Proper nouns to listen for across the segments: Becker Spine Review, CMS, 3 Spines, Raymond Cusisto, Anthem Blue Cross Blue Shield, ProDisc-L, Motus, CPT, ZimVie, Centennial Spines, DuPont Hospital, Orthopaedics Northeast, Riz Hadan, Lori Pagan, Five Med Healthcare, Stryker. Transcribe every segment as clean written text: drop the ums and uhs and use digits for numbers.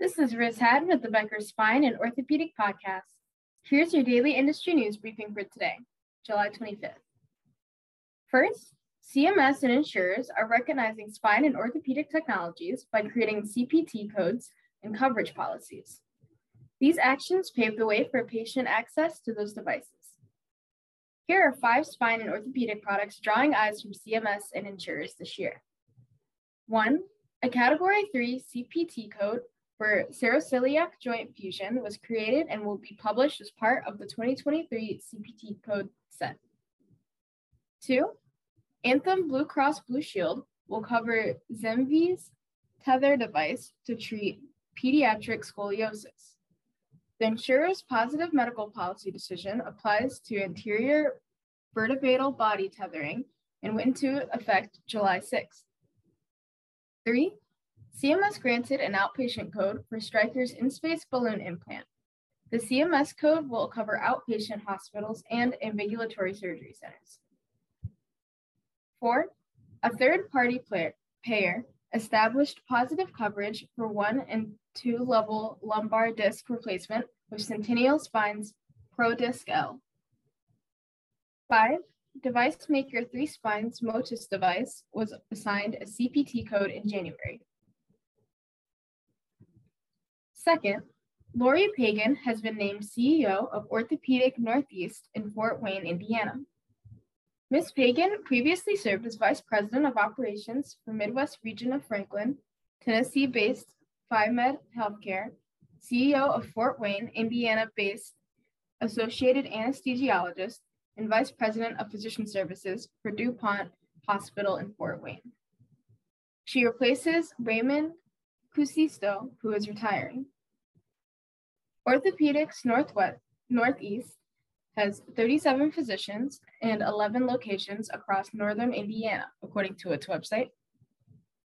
This is Riz Hadan with the Becker Spine and Orthopedic Podcast. Here's your daily industry news briefing for today, July 25th. First, CMS and insurers are recognizing spine and orthopedic technologies by creating CPT codes and coverage policies. These actions pave the way for patient access to those devices. Here are 5 spine and orthopedic products drawing eyes from CMS and insurers this year. 1, a Category 3 CPT code for seroceliac joint fusion was created and will be published as part of the 2023 CPT code set. 2, Anthem Blue Cross Blue Shield will cover ZimVie's tether device to treat pediatric scoliosis. The insurer's positive medical policy decision applies to anterior vertebral body tethering and went into effect July 6th. 3, CMS granted an outpatient code for Stryker's in-space balloon implant. The CMS code will cover outpatient hospitals and ambulatory surgery centers. 4, a third-party payer established positive coverage for 1- and 2-level lumbar disc replacement with Centennial Spines ProDisc-L. 5, device maker 3 Spines Motus device was assigned a CPT code in January. Second, Lori Pagan has been named CEO of Orthopaedics Northeast in Fort Wayne, Indiana. Ms. Pagan previously served as Vice President of Operations for Midwest Region of Franklin, Tennessee-based Five Med Healthcare, CEO of Fort Wayne, Indiana-based Associated Anesthesiologist, and Vice President of Physician Services for DuPont Hospital in Fort Wayne. She replaces Raymond Cusisto, who is retiring. Orthopaedics Northeast has 37 physicians and 11 locations across northern Indiana, according to its website.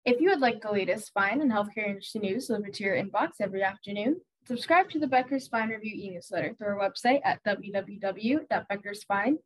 If you would like the latest spine and healthcare industry news delivered to your inbox every afternoon, subscribe to the Becker Spine Review e-newsletter through our website at www.beckerspine.com.